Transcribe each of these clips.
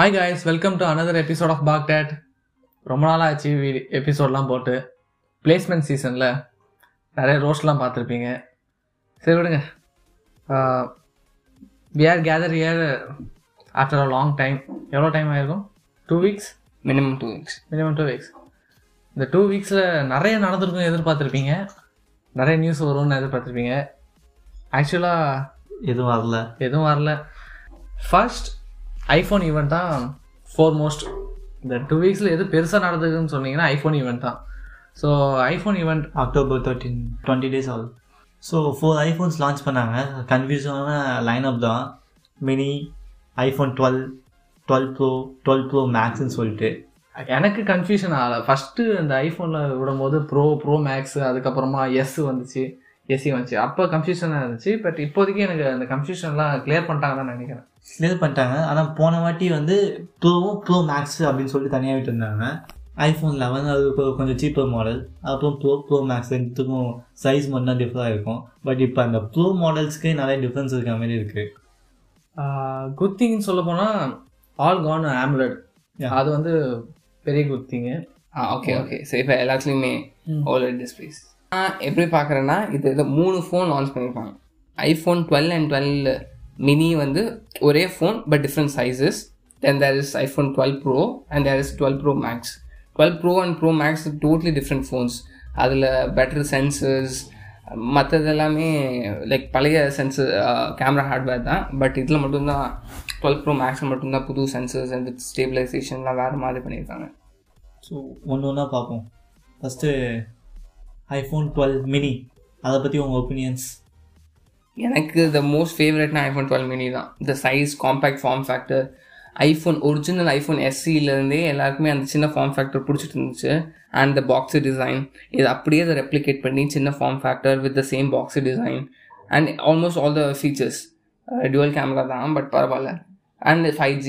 Hi guys, welcome to another episode of Bagh date. ரொம்ப நாளாக ஆச்சு எபிசோட்லாம் போட்டு. பிளேஸ்மெண்ட் சீசனில் நிறைய ரோஸ்ட்லாம் பார்த்துருப்பீங்க. சரி விடுங்க, we are gather here after a long time. எவ்வளோ டைம் ஆகிருக்கும்? 2 weeks minimum. 2 weeks minimum 2 weeks. இந்த 2 வீக்ஸில் நிறைய நடந்திருக்கும், எதிர்பார்த்துருப்பீங்க. நிறைய நியூஸ் வரும்னு எதிர்பார்த்துருப்பீங்க. ஆக்சுவலாக எதுவும் வரல. ஃபர்ஸ்ட் ஐஃபோன் ஈவெண்ட் தான் ஃபோர்மோஸ்ட். இந்த 2 வீக்ஸில் எது பெருசாக நடந்ததுன்னு சொன்னீங்கன்னா ஐஃபோன் ஈவெண்ட் தான். So iPhone event October 13, 20 days ஆகுது. ஸோ 4 iPhones லான்ச் பண்ணாங்க. கன்ஃபியூஸான லைனப் தான். மினி, iPhone 12, 12 Pro, 12 Pro Maxன்னு சொல்லிட்டு எனக்கு கன்ஃபியூஷன் ஆகலை. ஃபஸ்ட்டு இந்த ஐஃபோனில் விடும்போது ப்ரோ மேக்ஸ், அதுக்கப்புறமா எஸ்சி வந்துச்சு. அப்போ கன்ஃபியூஷனாக இருந்துச்சு. பட் இப்போதைக்கு எனக்கு அந்த கன்ஃபியூஷன்லாம் கிளியர் பண்ணிட்டாங்க தான் நினைக்கிறேன். கிளியர் பண்ணிட்டாங்க. ஆனால் போன வாட்டி வந்து ப்ரோ மேக்ஸ் அப்படின்னு சொல்லிட்டு தனியாக விட்டு இருந்தாங்க. iPhone 11 அது கொஞ்சம் சீப்பர் மாடல். அப்புறம் ப்ரோ மேக்ஸ் ரெண்டுத்துக்கும் சைஸ் மட்டும் தான் டிஃப்ரெண்டாக இருக்கும். பட் இப்போ அந்த ப்ரோ மாடல்ஸ்க்கே நிறைய டிஃப்ரென்ஸ் இருக்கிற மாதிரி இருக்குது. குட் திங்னு சொல்ல போனால் ஆல் கான் ஆம்லெட், அது வந்து பெரிய குட் திங்கு. ஓகே. சரி, இப்போ எல்லாத்துலேயுமே OLED டிஸ்பிளேஸ். நான் எப்படி பார்க்குறேன்னா, இது 3 ஃபோன் லான்ச் பண்ணியிருப்பாங்க. iPhone 12 அண்ட் 12 மினி வந்து ஒரே phone, but different sizes. Then there is iPhone 12 Pro and there is 12 Pro Max. 12 Pro and Pro Max totally different phones. அதில் பெட்டர் சென்சர்ஸ், மற்றது எல்லாமே லைக் பழைய சென்சர் கேமரா ஹார்ட்வேர் தான். But இதில் மட்டும்தான் 12 Pro Maxில் மட்டும்தான் புது சென்சர்ஸ் அண்ட் ஸ்டேபிளைசேஷன்லாம் வேறு மாதிரி பண்ணியிருக்காங்க. ஸோ ஒன்று ஒன்றா பார்ப்போம். ஃபஸ்ட்டு iPhone 12 Mini, அதை பற்றி உங்கள் ஒப்பீனியன்ஸ்? எனக்கு த மோஸ்ட் ஃபேவரட்னா iPhone 12 Mini தான். இந்த size, compact form factor. Original iPhone SEலேருந்தே எல்லாருக்குமே அந்த சின்ன ஃபார்ம் ஃபேக்டர் பிடிச்சிட்டு இருந்துச்சு. அண்ட் த பாக்ஸு டிசைன், இது அப்படியே அதை ரெப்ளிகேட் பண்ணி சின்ன form factor with the same box design and almost all the features. Dual camera தான், பட் பரவாயில்ல. And 5G,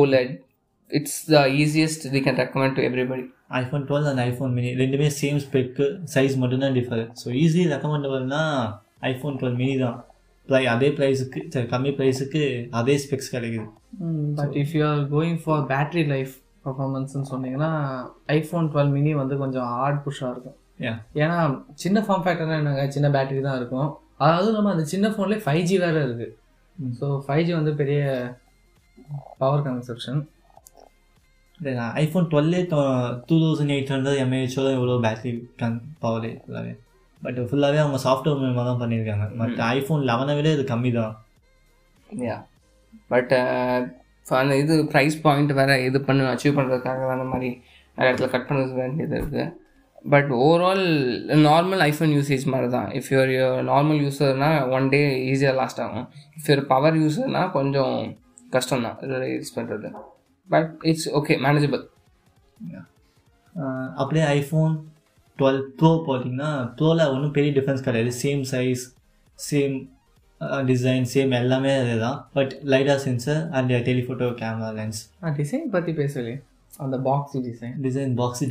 OLED. It's the easiest we can recommend to everybody. iPhone 12 and iPhone mini ரெண்டுமே same spec, size மட்டும்தான் different. So easy ரெக்கமெண்டபுள்னா iPhone 12 mini தான். அதே ப்ரைஸுக்கு, சரி கம்மி ப்ரைஸுக்கு அதே ஸ்பெக்ஸ் கிடைக்குது. But if you are going for battery life பர்ஃபார்மன்ஸ்ன்னு சொன்னீங்கன்னா iPhone 12 mini வந்து கொஞ்சம் ஹார்ட் புஷ்ஷாக இருக்கும். ஏன்னா சின்ன ஃபார்ம் ஃபேக்டர்னா என்னங்க, சின்ன பேட்டரி தான் இருக்கும். அதாவது நம்ம அந்த சின்ன ஃபோன்லேயே 5G வேறு இருக்குது. ஸோ 5G வந்து பெரிய பவர் கன்சப்ஷன். ஐஃபோன் 12 2800 mAh எவ்வளோ பேட்ரி பவர் ஃபுல்லாகவே. பட் ஃபுல்லாகவே அவங்க சாஃப்ட்வேர் மூலமாக தான் பண்ணியிருக்காங்க. பட் ஐஃபோன் 11 விட இது கம்மி தான். பட் அந்த இது ப்ரைஸ் பாயிண்ட் வேறு இது பண்ணி அச்சீவ் பண்ணுறதுக்காக அந்த மாதிரி நிறைய இடத்துல கட் பண்ணுறது வேண்டியது இருக்குது. But overall normal iPhone usage மாதிரி தான். இஃப் யூர் நார்மல் யூஸர்னா 1 day ஈஸியாக லாஸ்ட் ஆகும். இஃப் யூர் பவர் யூஸர்னா கொஞ்சம் கஷ்டம் தான் யூஸ் பண்ணுறது. But it's okay, manageable. அப்படியே iPhone 12 ப்ரோ பார்த்தீங்கன்னா, ப்ரோவில் ஒன்றும் பெரிய டிஃப்ரென்ஸ் கிடையாது. Same size, same design, same எல்லாமே அதுதான். But LiDAR sensor and telephoto camera lens. Design பற்றி பேசலையே, அந்த பாக்ஸு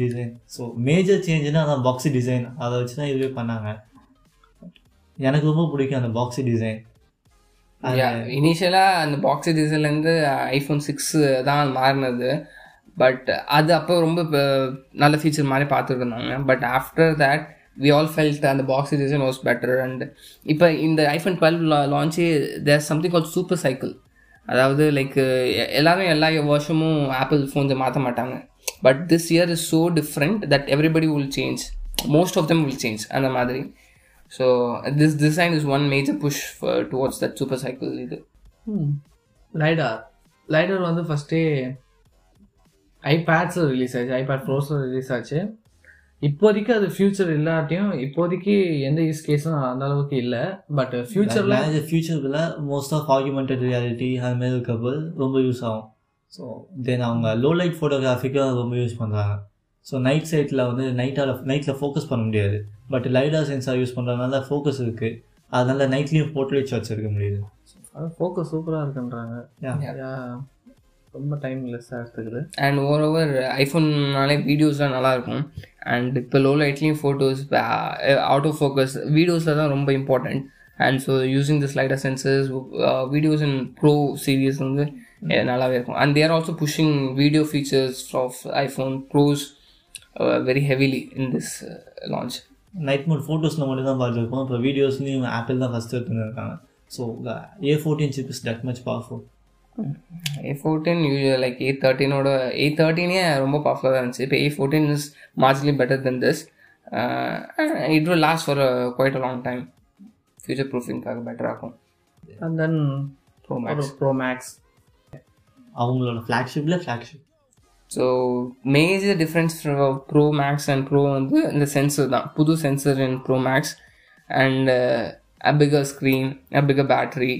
டிசைன். ஸோ மேஜர் சேஞ்சுன்னா அந்த பாக்ஸு டிசைன், அதை வச்சு தான் இதுவே பண்ணாங்க. எனக்கு ரொம்ப பிடிக்கும் அந்த பாக்ஸு டிசைன். இனிஷியலாக அந்த பாக்ஸு டிசைன்லேருந்து iPhone 6 தான் மாறினது. பட் அது அப்போ ரொம்ப நல்ல ஃபீச்சர் மாதிரி பார்த்துருந்தாங்க. But after that we all felt அந்த box design was better. And இப்போ இந்த iPhone 12 launch there something call super cycle. அதாவது லைக் எல்லோரும் எல்லா வருஷமும் ஆப்பிள் ஃபோன்ஸை மாற்ற மாட்டாங்க. But this year is so different that everybody will change, most of them will change அந்த மாதிரி. So this design is one major push towards that super cycle. LiDAR வந்து first iPadsல ரிலீஸ் ஆச்சு, iPad Prosல release ஆச்சு. இப்போதைக்கு அது future இல்லாட்டியும் இப்போதைக்கு எந்த யூஸ் கேஸும் அந்த அளவுக்கு இல்லை. பட் ஃபியூச்சரில் மோஸ்ட் ஆஃப் ஆகுமெண்டட் ரியாலிட்டி அது மாதிரி இருக்கப்போ ரொம்ப யூஸ் ஆகும். ஸோ தென் அவங்க லோ லைட் ஃபோட்டோகிராஃபிக்கு அதை ரொம்ப யூஸ் பண்ணுறாங்க. ஸோ நைட் சைட்டில் வந்து நைட்டில் ஃபோக்கஸ் பண்ண முடியாது. பட் லைடார் சென்சார் யூஸ் பண்ணுறதுனால ஃபோக்கஸ் இருக்குது. அதனால் நைட்லேயும் போர்ட்ரேட் ஷாட்ஸ் எடுக்க முடியுது. அது ஃபோக்கஸ் சூப்பராக இருக்குன்றாங்க. ரொம்ப டைம் லெஸ்ஸாக இருக்குது. அண்ட் ஓவரோவர் ஐஃபோன்னாலே வீடியோஸ்லாம் நல்லாயிருக்கும். அண்ட் இப்போ லோ லைட்லேயும் ஃபோட்டோஸ், ஆட்டோ ஃபோக்கஸ் வீடியோஸில் தான் ரொம்ப important. And so using this LiDAR sensors videos in pro series வந்து நல்லாவே இருக்கும். And they're also pushing video features of iPhone pros very heavily in this launch. Night mode ஃபோட்டோஸில் மட்டும் தான் பார்த்துருக்கோம், இப்போ வீடியோஸ்லேயும் ஆப்பிள் தான் ஃபஸ்ட்டு எடுத்துருக்காங்க. ஸோ A14 chip is that much powerful. A14 usually like A13 ஓட A13ஏ ரொம்ப பவர்ஃபுல்லாக இருந்துச்சு. இப்போ A14 is marginally better than this. It will last for quite a long time. Future proofingக்காக பெட்டராக இருக்கும். And then Pro Max அவங்களோட flagship. So major difference from Pro Max and Pro வந்து இந்த sensor தான், புது sensor in Pro Max and a bigger screen, a bigger battery.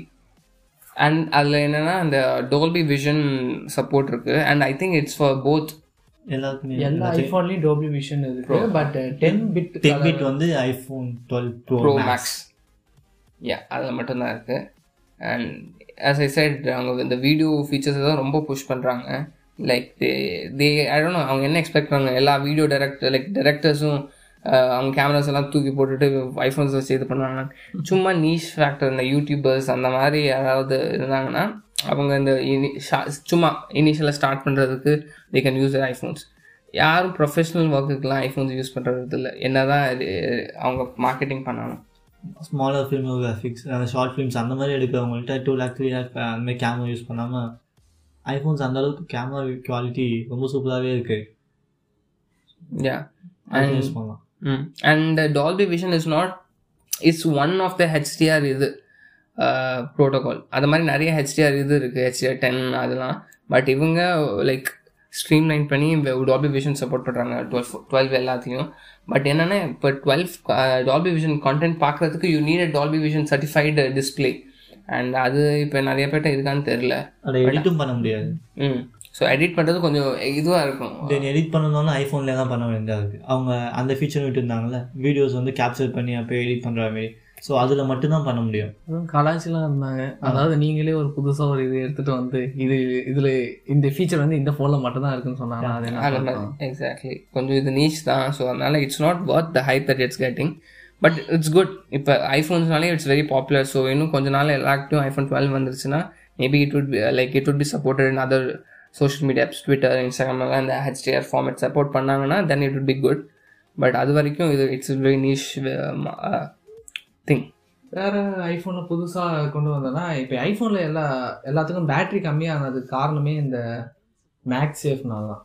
And அதில் என்னன்னா அந்த Dolby Vision support இருக்கு. And I think it's for both. எல்லா ஐஃபோன்லயும் Dolby Vision இருக்கு, but 10 bit வந்து iPhone 12 Pro Max. Yeah, அதில் மட்டும்தான் இருக்கு. And as I said, the video features தான் ரொம்ப புஷ் பண்றாங்க. Like they I don't know அவங்க என்ன எக்ஸ்பெக்ட் பண்ணுவாங்க. எல்லா வீடியோ டைரக்டர் like directors-உம் அவங்க கேமராஸ் எல்லாம் தூக்கி போட்டுட்டு ஐஃபோன்ஸ் வச்சு இது பண்ணுவாங்க. சும்மா நீஷ் ஃபேக்டர் இந்த யூடியூபர்ஸ் அந்த மாதிரி யாராவது இருந்தாங்கன்னா அவங்க இந்த சும்மா இனிஷியலாக ஸ்டார்ட் பண்ணுறதுக்கு they can use their iPhones. யாரும் ப்ரொஃபஷனல் ஒர்க்குக்கெலாம் ஐஃபோன்ஸ் யூஸ் பண்ணுறது இல்லை. என்ன தான் அவங்க மார்க்கெட்டிங் பண்ணணும். ஸ்மாலர் ஃபிலிமோகிராஃபிக்ஸ் அந்த ஷார்ட் ஃபிலிம்ஸ் அந்த மாதிரி எடுக்கிறவங்கள்ட்ட 2 lakh 3 lakh அந்த மாதிரி கேமரா யூஸ் பண்ணாமல் ஐஃபோன்ஸ் அந்தளவுக்கு கேமரா குவாலிட்டி ரொம்ப சூப்பராகவே இருக்குது. யா ஐஃபோன் யூஸ் பண்ணலாம். And Dolby Vision is not, it's one of the HDR protocol. அதே மாதிரி நிறைய HDR இது இருக்கு, HDR 10 அதெல்லாம். பட் இவங்க லைக் ஸ்ட்ரீம்லைன் பண்ணி Dolby Vision சப்போர்ட் பண்ணுறாங்க 12 எல்லாத்தையும். பட் என்னன்னா இப்போ 12 Dolby Vision கண்டென்ட் பார்க்குறதுக்கு you need Dolby Vision certified display. And அது இப்போ நிறைய பேர்ட்ட இருக்கான்னு தெரியல, எடிட்டும் பண்ண முடியாது. ஸோ எடிட் பண்ணுறது கொஞ்சம் இதுவாக இருக்கும். தென் எடிட் பண்ணணும்னா ஐஃபோன்ல தான் பண்ண வேண்டியதாக இருக்குது. அவங்க அந்த ஃபீச்சர் விட்டுருந்தாங்கல்ல, வீடியோஸ் வந்து கேப்சர் பண்ணி அப்படியே எடிட் பண்ணுற மாதிரி. ஸோ அதில் மட்டும்தான் பண்ண முடியும். கலாய்ச்சிலாம் இருந்தாங்க, அதாவது நீங்களே ஒரு புதுசாக ஒரு இது எடுத்துகிட்டு வந்து இது இதில் இந்த ஃபீச்சர் வந்து இந்த ஃபோனில் மட்டும்தான் இருக்குன்னு சொன்னாங்க. அது என்ன எக்ஸாக்ட்லி கொஞ்சம் இது நீச் தான். ஸோ அதனால் it's not worth the hype that it's getting, but it's good. இப்போ ஐஃபோன்ஸ்னாலே இட்ஸ் வெரி பாப்புலர். ஸோ இன்னும் கொஞ்ச நாள் எல்லாருக்கும் ஐஃபோன் 12 வந்துருச்சுன்னா maybe it would be supported in other social media apps, Twitter, Instagram and the HDR format support பண்ணாங்கன்னா then it would be good. But அது வரைக்கும் இது it's a very niche thing. வேறு ஐஃபோனை புதுசாக கொண்டு வந்தோன்னா இப்போ ஐஃபோனில் எல்லாத்துக்கும் பேட்ரி கம்மியானதுக்கு காரணமே இந்த MagSafe-னால தான்.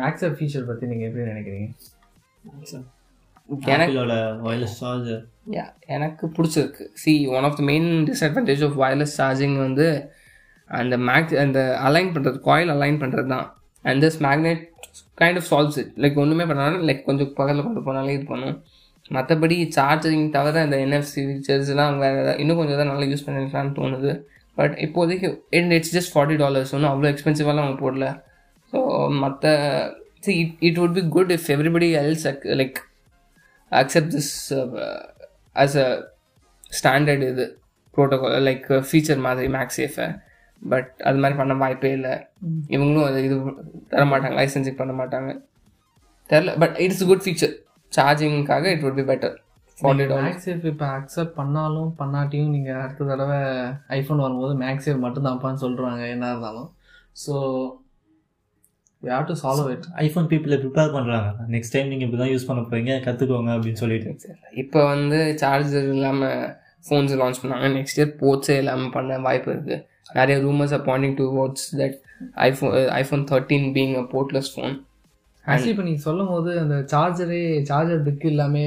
MagSafe ஃபீச்சர் பற்றி நீங்கள் எப்படி நினைக்கிறீங்க? எனக்கு பிடிச்சிருக்கு. See, one of the main disadvantage of wireless charging வந்து and the align பண்றது, coil align பண்றது தான். and this magnet kind of solves it. like ஒண்ணுமே பண்ணாலும் like கொஞ்சம் பக்கத்துல கொண்டு போனாலே இது பண்ணும். மற்றபடி சார்ஜிங் தவிர இந்த NFC ஃபீச்சர்ஸ்லாம் வேறு இன்னும் கொஞ்சம் தான் நல்லா யூஸ் பண்ணிக்கலாம்னு தோணுது. பட் இப்போதைக்கு இட்ஸ் ஜஸ்ட் $40, ஒன்றும் அவ்வளோ எக்ஸ்பென்சிவாலாம் அவங்க போடல. ஸோ மற்ற it would be good if everybody else like accept this as a standard இது ப்ரோட்டோகால் லைக் ஃபீச்சர் மாதிரி MagSafe-ஐ. பட் அது மாதிரி பண்ண வாய்ப்பே இல்லை. இவங்களும் அது இது தரமாட்டாங்க, லைசன்ஸிங் பண்ண மாட்டாங்க தெரில. பட் இட்ஸ் குட் ஃபீச்சர் சார்ஜிங்காக. It would be better $40. இப்போ அக்செப்ட் பண்ணாலும் பண்ணாட்டியும் நீங்கள் அடுத்த தடவை ஐஃபோன் வரும்போது MagSafe மட்டும் தான்ப்பான்னு சொல்கிறாங்க என்ன இருந்தாலும். So we have to solve it. IPhone பீப்புளை ப்ரிப்பேர் பண்ணுறாங்க, நெக்ஸ்ட் டைம் நீங்கள் இப்படி தான் யூஸ் பண்ண போகிறீங்க கற்றுக்கோங்க அப்படின்னு சொல்லிட்டு இப்போ வந்து சார்ஜர் இல்லாமல் ஃபோன்ஸ் லான்ச் பண்ணாங்க. நெக்ஸ்ட் இயர் போர்ட்ஸே இல்லாமல் பண்ண வாய்ப்பு இருக்குது. நிறைய rumours are pointing towards that iPhone 13 being a portless phone. Actually இப்போ நீங்கள் சொல்லும் போது அந்த சார்ஜர் பிக்கு எல்லாமே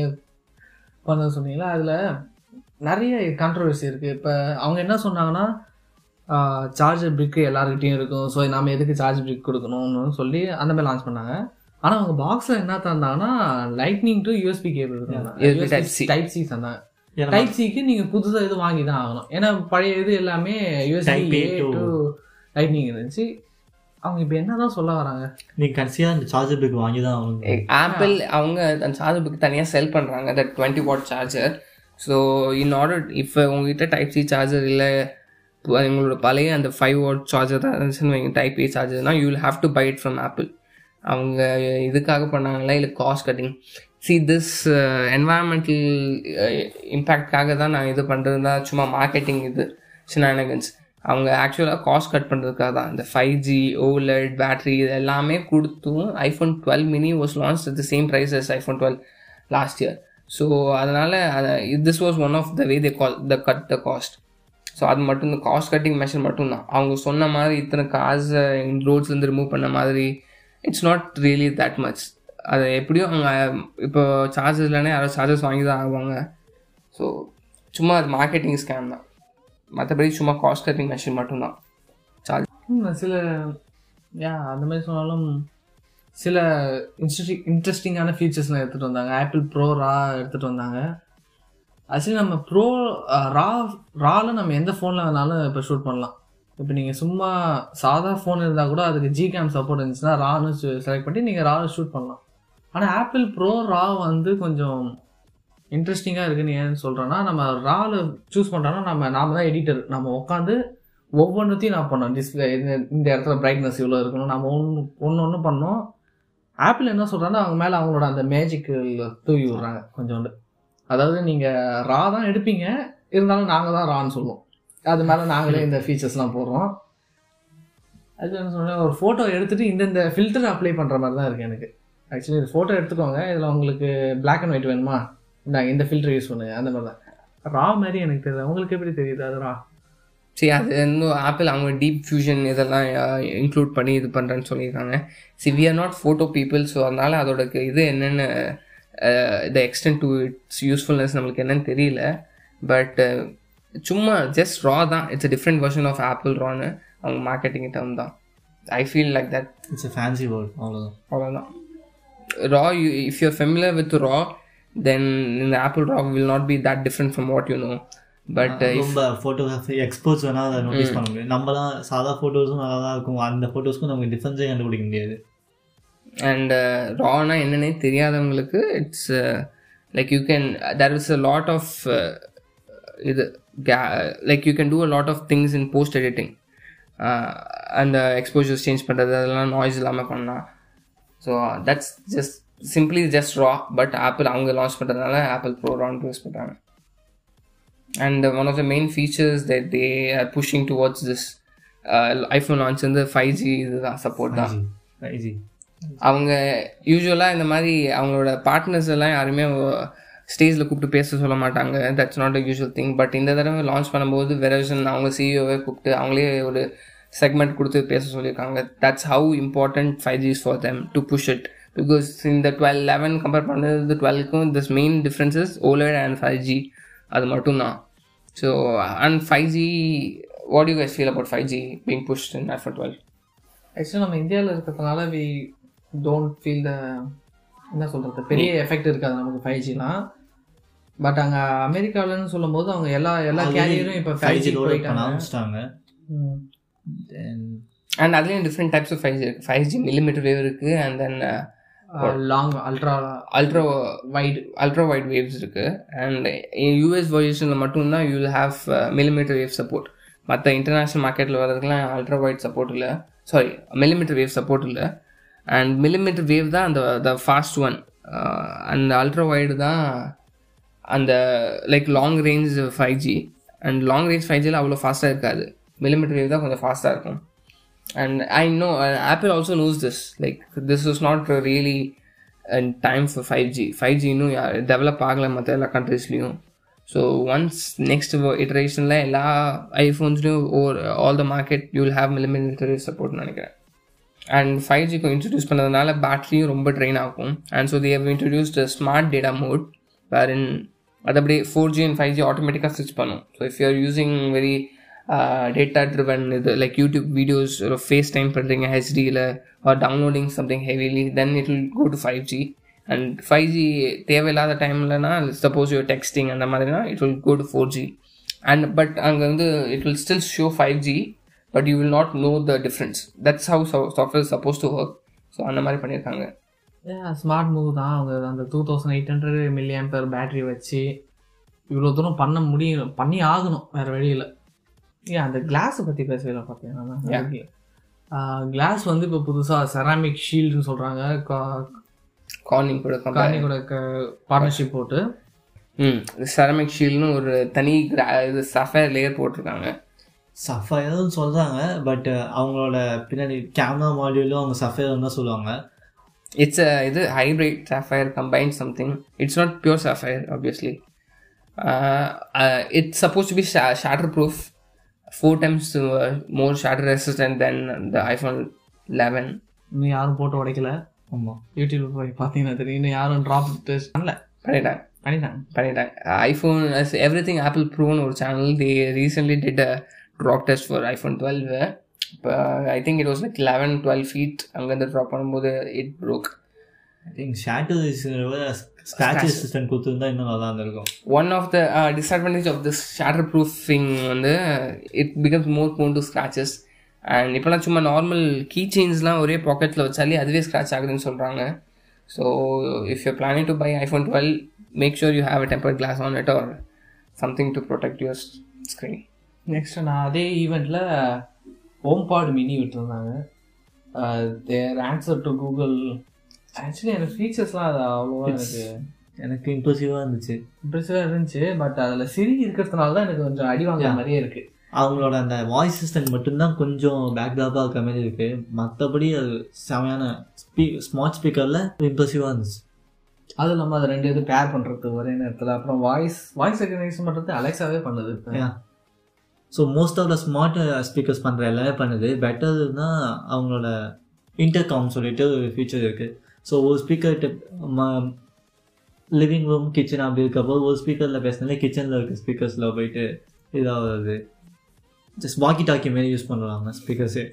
பண்ண சொன்னீங்களா, அதில் நிறைய கான்ட்ரவர்சி இருக்குது. இப்போ அவங்க என்ன சொன்னாங்கன்னா சார்ஜர் பிக்கு எல்லாருக்கிட்டையும் இருக்கும், ஸோ நாம் எதுக்கு சார்ஜர் பிக் கொடுக்கணும்னு சொல்லி அந்த மாதிரி லான்ச் பண்ணாங்க. ஆனால் அவங்க பாக்ஸில் என்ன தந்தாங்கன்னா லைட்னிங் டு USB கேபிள் இருந்தாங்க, Type-C தந்தாங்க. Type-C-க்கு நீங்கள் புதுசாக இது வாங்கி தான் ஆகணும், ஏன்னா பழைய இது எல்லாமே USB-A to Lightning இருந்துச்சு. அவங்க இப்போ என்ன தான் சொல்ல வராங்க, நீங்கள் கடைசியாக அந்த சார்ஜர் பிக் வாங்கி தான் ஆகணும். ஆப்பிள் அவங்க அந்த சார்ஜர் பிக் தனியாக செல் பண்ணுறாங்க, that 20 watt charger. So in order இப்போ உங்ககிட்ட Type-C சார்ஜர் இல்லை, உங்களோட பழைய அந்த 5 watt சார்ஜர் தான் இருந்துச்சுன்னு Type-A சார்ஜர்னால் you will have to buy it from Apple. அவங்க இதுக்காக பண்ணாங்களா இல்லை cost cutting? See this environmental இம்பேக்டாக தான் நான் இது பண்ணுறது தான் சும்மா மார்க்கெட்டிங் இது சினானகன்ஸ். அவங்க ஆக்சுவலாக காஸ்ட் கட் பண்ணுறதுக்காக தான் இந்த 5G ஓலெட் பேட்ரி இது எல்லாமே கொடுத்தும் iPhone 12 mini was launch at the same price as iPhone 12 last year. So அதனால் this was one of the way they cut the cost. So அது மட்டும் இந்த காஸ்ட் கட்டிங் மெஷர் மட்டும்தான். அவங்க சொன்ன மாதிரி இத்தனை காசை ரோட்ஸ்லேருந்து ரிமூவ் பண்ண மாதிரி it's not really that much. அது எப்படியும் அவங்க இப்போ சார்ஜஸ் இல்லைன்னா யாரோ சார்ஜஸ் வாங்கி தான் ஆகுவாங்க. ஸோ சும்மா அது மார்க்கெட்டிங் ஸ்கேம் தான், மற்றபடி சும்மா காஸ்ட் கட்டிங் மெஷின் மட்டும்தான். சார்ஜ் சில அந்த மாதிரி சொன்னாலும் சில இன்ட்ரெஸ்டிங்கான ஃபீச்சர்ஸ்லாம் எடுத்துகிட்டு வந்தாங்க. ஆப்பிள் ப்ரோ ரா எடுத்துகிட்டு வந்தாங்க. ஆக்சுவலி நம்ம ப்ரோ ராவில் நம்ம எந்த ஃபோனில் வேணாலும் இப்போ ஷூட் பண்ணலாம். இப்போ நீங்கள் சும்மா சாதா ஃபோன் இருந்தால் கூட அதுக்கு ஜி கேம் சப்போர்ட் இருந்துச்சுன்னா ரான்னு செலக்ட் பண்ணி நீங்கள் ராவில் ஷூட் பண்ணலாம். ஆனால் ஆப்பிள் ப்ரோ ரா வந்து கொஞ்சம் இன்ட்ரெஸ்டிங்காக இருக்குன்னு ஏன்னு சொல்கிறேன்னா, நம்ம ராவில் சூஸ் பண்ணுறோன்னா நாம தான் எடிட்டர். நம்ம உட்காந்து ஒவ்வொன்றுத்தையும் நான் பண்ணோம். டிஸ்பிளே இந்த இடத்துல பிரைட்னஸ் இவ்வளோ இருக்கணும், நம்ம ஒன்று பண்ணோம். ஆப்பிள் என்ன சொல்கிறாங்கன்னா அவங்க மேலே அவங்களோட அந்த மேஜிக்கில் தூவி விடுறாங்க கொஞ்சோண்டு. அதாவது நீங்கள் ரா தான் எடுப்பீங்க, இருந்தாலும் நாங்கள் தான் ரான்னு சொல்லுவோம். அது மேலே நாங்களே இந்த ஃபீச்சர்ஸ்லாம் போடுறோம். அது என்ன சொன்னால் ஒரு ஃபோட்டோ எடுத்துகிட்டு இந்தந்த ஃபில்டர் அப்ளை பண்ணுற மாதிரி தான் இருக்குது எனக்கு. ஆக்சுவலி இது ஃபோட்டோ எடுத்துக்கோங்க, இதில் உங்களுக்கு பிளாக் அண்ட் ஒயிட் வேணுமா, நாங்கள் இந்த ஃபில்டர் யூஸ் பண்ணுங்க, அந்த மாதிரி தான் ரா மாதிரி எனக்கு தெரியுது. அவங்களுக்கு எப்படி தெரியுது அது ரா? சரி, அது இன்னும் ஆப்பிள் அவங்க டீப் ஃபியூஷன் இதெல்லாம் இன்க்ளூட் பண்ணி இது பண்ணுறேன்னு சொல்லியிருக்காங்க. See we are not photo people. So அதனால் அதோட இது என்னென்ன த எக்ஸ்டென்ட் டு இட்ஸ் யூஸ்ஃபுல்னஸ் நம்மளுக்கு என்னன்னு தெரியல. பட் சும்மா ஜஸ்ட் ரா தான். It's a different version of Apple ரான்னு அவங்க மார்க்கெட்டிங் டேர்ம் தான். I feel like that it's a fancy word. அவ்வளோதான் அவ்வளோதான். Raw if you are familiar with raw then the Apple Raw will not be that different from what you know. But if photography experts another notice panunga nammala sada photos nalla irukum and the photos ku namak difference kandupidikka mudiyadhu and raw na enna theriyadhavangalukku it's like you can there is a lot of like you can do a lot of things in post editing and the exposures change pandradha adha noise illama panna. So that's just simply just raw, but Apple avanga launch பண்றதுனால Apple Pro Raw use பண்றாங்க. And one of the main features that they are pushing towards this iPhone launch and the 5G support da 5G. அவங்க யூசுவலா இந்த மாதிரி அவங்களோட partners எல்லாம் யாருமே ஸ்டேஜ்ல கூப்பிட்டு பேச சொல்ல மாட்டாங்க. That's not a usual thing. பட் இந்த தடவை லான்ச் பண்ணும்போது வெர்ஷன் அவங்க சிஇஓவே கூப்பிட்டு அவங்களே ஒரு செக்மெண்ட் கொடுத்து பேச சொல்லியிருக்காங்க. That's how important 5G is for them to push it. Because in the 12, 11 compared to the 12, this main difference is OLED and 5G. That's matuna. So, and 5G, what do you guys feel about 5G being pushed in iPhone 12? Actually, in India, we don't feel the பெரிய effect இருக்காது நமக்கு 5Gனா. But அங்கே அமெரிக்காவில்னு சொல்லும்போது அவங்க எல்லா கேரியரும் இப்போ 5G போயிட்டு ஆரம்பிச்சிட்டாங்க. And அதுலேயும் different types of 5G இருக்குது. 5G millimeter wave இருக்குது and then... long ultra wide waves இருக்கு. அண்ட் யூஎஸ் வெர்ஷனில் மட்டும்தான் you will have millimetre wave support. மற்ற இன்டர்நேஷ்னல் மார்க்கெட்டில் வரதுக்குலாம் அல்ட்ரா வைட் சப்போர்ட் இல்லை, சாரி மில்லிமீட்டர் வேவ் சப்போர்ட் இல்லை. அண்ட் மில்லிமீட்டர் வேவ் தான் அந்த ஃபாஸ்ட் ஒன். அந்த அல்ட்ரா வைடு தான் அந்த like long range 5G. And long range 5Gல அவ்வளோ ஃபாஸ்ட்டாக இருக்காது, மில்லிமீட்டர் வேவ் தான் கொஞ்சம் ஃபாஸ்ட்டாக இருக்கும். And I know Apple also knows this, like this is not really in time for 5G you know develop agala matha all countries liyum. So once next iteration la ella iPhones nu or all the market you will have millimeter support nanikira. And 5G ko introduce pannadanala battery romba drain aagum and so they have introduced a smart data mode wherein adabadi 4G and 5G automatically switch pannum. So if you are using very data driven like YouTube videos or FaceTime பண்றீங்க HDல or downloading something heavily then it will go to 5G. And 5G தேவையில்லாத டைம்ல நான் suppose you are texting அந்த மாதிரினா it will go to 4G. And but அங்க வந்து it will still show 5G but you will not know the difference. That's how software is supposed to work. So அந்த மாதிரி பண்ணிருக்காங்க. Smart move தான். அவங்க அந்த 2800 mAh பேட்டரி வச்சு இவ்வளவு தூரம் பண்ண முடியும், பண்ணி ஆகணும், வேற வழியில. அந்த கிளாஸை பற்றி பேசவே பார்த்தீங்கன்னா கிளாஸ் வந்து இப்போ புதுசாக செராமிக் ஷீல்டுன்னு சொல்கிறாங்க. கார்னிங் கூட பார்ட்னர்ஷிப் போட்டு செராமிக் ஷீல்ட்னு ஒரு தனி இது சஃபயர் லேயர் போட்டிருக்காங்க. சஃபயர்னு சொல்கிறாங்க, பட் அவங்களோட பின்னாடி கேமரா மாடியூலும் அவங்க சஃபயர்னு தான் சொல்லுவாங்க. இட்ஸ் இது hybrid sapphire combine something, it's not pure sapphire obviously. It's suppose to be ஷாட்டர் proof, 4 times more shatter resistant than the iPhone 11. நீ யாரும் போட்டு உடைக்கல. ஆமாம், யூடியூப் போய் பார்த்தீங்கன்னா தெரியும், இன்னும் யாரும் ட்ராப் டெஸ்ட் பண்ணல. பண்ணிட்டாங்க ஐஃபோன் எவ்ரிதிங் ஆப்பிள் ப்ரோன்னு ஒரு channel, the recently did a drop test for iPhone 12. இப்போ I think it was like 11-12 feet அங்கேருந்து ட்ராப் பண்ணும்போது it broke. I think shatter resistant கொடுத்திருந்தா இன்னும் நல்லா இருந்திருக்கும். One of the disadvantage of this shatterproofing வந்து it becomes more prone to scratches. And இப்போலாம் சும்மா நார்மல் கீ செயின்ஸ்லாம் ஒரே பாக்கெட்டில் வச்சாலே அதுவே ஸ்க்ராட்ச் ஆகுதுன்னு சொல்கிறாங்க. So if you planning to buy iPhone 12, make sure you have a tempered glass on it or something to protect your screen. Next நான் அதே ஈவெண்ட்டில் ஹோம்பாட் மினி விட்டுருந்தாங்க. தேர் ஆன்சர் டு கூகுள். ஆக்சுவலி எனக்கு ஃபீச்சர்ஸ்லாம் அது அவ்வளோவா எனக்கு இம்ப்ரெசிவாக இருந்துச்சு. பட் அதில் சிரி இருக்கிறதுனால தான் எனக்கு கொஞ்சம் அடி வாங்குற மாதிரியே இருக்குது. அவங்களோட அந்த வாய்ஸ் அசிஸ்டன்ட் மட்டும்தான் கொஞ்சம் பேக்டாப்பாக இருக்கிற மாதிரி இருக்குது. மற்றபடி அது செமையான ஸ்மார்ட் ஸ்பீக்கரில் இம்ப்ரெசிவாக இருந்துச்சு. அது இல்லாமல் அது ரெண்டு இது பேர் பண்ணுறது ஒரே நேரத்தில். அப்புறம் வாய்ஸ் ரெகனைசேஷன் பண்ணுறது அலெக்ஸாவே பண்ணுது. So most of the smart speakers பண்ணுற எல்லாமே பண்ணுது. பெட்டர் தான் அவங்களோட இன்டர்காம் சொல்லிட்டு ஒரு ஃபியூச்சர் இருக்குது. ஸோ ஒரு ஸ்பீக்கர் லிவிங் ரூம் கிச்சன் அப்படி இருக்கப்போ ஒரு ஸ்பீக்கரில் பேசினாலே கிச்சனில் இருக்க ஸ்பீக்கர்ஸில் போயிட்டு இதாகுது. ஜஸ்ட் வாக்கி டாக்கி மாரி யூஸ் பண்ணுவாங்க speakers.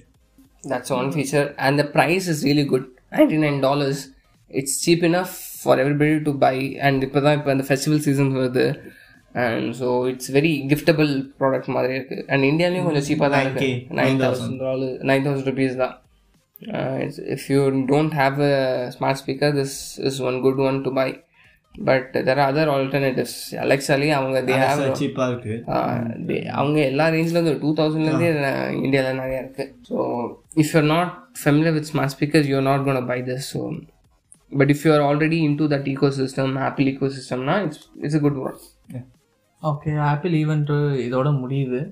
That's one feature. And the price is really good, $99. It's cheap enough for everybody to buy. And இப்போ அந்த ஃபெஸ்டிவல் சீசன் வருது. And so it's very giftable product மாதிரி இருக்குது. அண்ட் இந்தியாவிலையும் கொஞ்சம் சீப்பாக தான் இருக்குது. $9,000 $9,000 தான். If you don't have a smart speaker, this is one good one to buy, but there are other alternatives. Alexali they have cheap they avanga ella range la $2,000 la India la nariya irukku. So if you're not familiar with smart speakers, you're not going to buy this. So but if you are already into that ecosystem, Apple ecosystem na, it's a good one. Yeah. Okay, Apple event idoda mudiyudhu.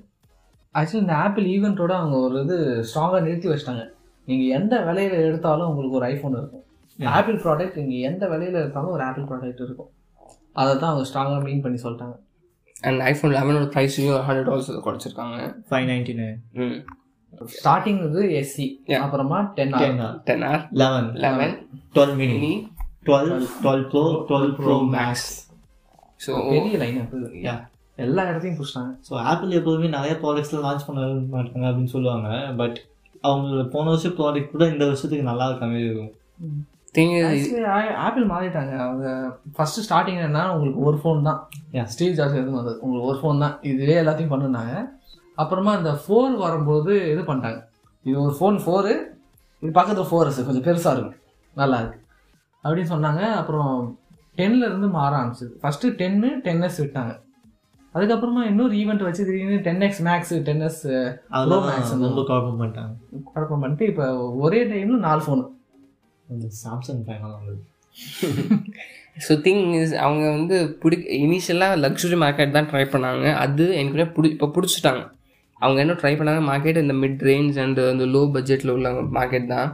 Actually இந்த Apple event oda avanga oru idu strong-a nirthi vechitaanga. நீங்கள் எந்த விலையில் எடுத்தாலும் உங்களுக்கு ஒரு iPhone இருக்கும். Apple product நீங்கள் எந்த விலையில் எடுத்தாலும் ஒரு ஆப்பிள் ப்ராடக்ட் இருக்கும். அதை தான் அவங்க ஸ்ட்ராங்காக மீன் பண்ணி சொல்லிட்டாங்க. அண்ட் ஐஃபோன் 11 ப்ரைஸையும் $100 குறைச்சிருக்காங்க. $599. ஸ்டார்டிங் வந்து எஸ்சி, அப்புறமா 10R, 11, 12 mini, 12 Pro, 12 Pro Max. So பெரிய லைன் எல்லா இடத்தையும் பிடிச்சிட்டாங்க. ஸோ ஆப்பிள் எப்போதுமே நிறைய ப்ராடக்ட்ஸில் லான்ச் பண்ண மாட்டாங்க அப்படின்னு சொல்லுவாங்க. பட் அவங்களோட போன வருஷம் ப்ராடக்ட் கூட இந்த வருஷத்துக்கு நல்லா இருக்க மாதிரி இருக்கும். ஆப்பிள் மாறிட்டாங்க. அவங்க ஃபர்ஸ்ட் ஸ்டார்டிங் என்னன்னா உங்களுக்கு ஒரு ஃபோன் தான், ஸ்டீவ் ஜாப்ஸ் எதுவும் வந்தது, உங்களுக்கு ஒரு ஃபோன் தான், இதுவே எல்லாத்தையும் பண்ணிருந்தாங்க. அப்புறமா அந்த 4 வரும்போது இது பண்ணிட்டாங்க, இது ஒரு ஃபோன் 4, இது பக்கத்தில் 4S கொஞ்சம் பெருசாக இருக்கும், நல்லா இருக்கு அப்படின்னு சொன்னாங்க. அப்புறம் 10 மாற ஆரம்பிச்சது. ஃபர்ஸ்ட் 10S விட்டாங்க. அதுக்கப்புறமா இன்னொரு ஈவெண்ட் வச்சு திடீர்னு 10X Max, 10S Pro Max ரொம்ப குழப்பம் பண்ணிட்டு இப்போ ஒரே டைம்ல 4 ஃபோனு சாம்சங் ஃபேனாக வந்தது. ஸோ திங் இஸ் அவங்க வந்து இனிஷியலாக லக்ஸுரி மார்க்கெட் தான் ட்ரை பண்ணாங்க. அது எனக்கு இப்போ பிடிச்சிட்டாங்க. அவங்க என்ன ட்ரை பண்ணாங்க மார்க்கெட், இந்த மிட் ரேஞ்ச் அண்ட் அந்த லோ பட்ஜெட்டில் உள்ள மார்க்கெட் தான்.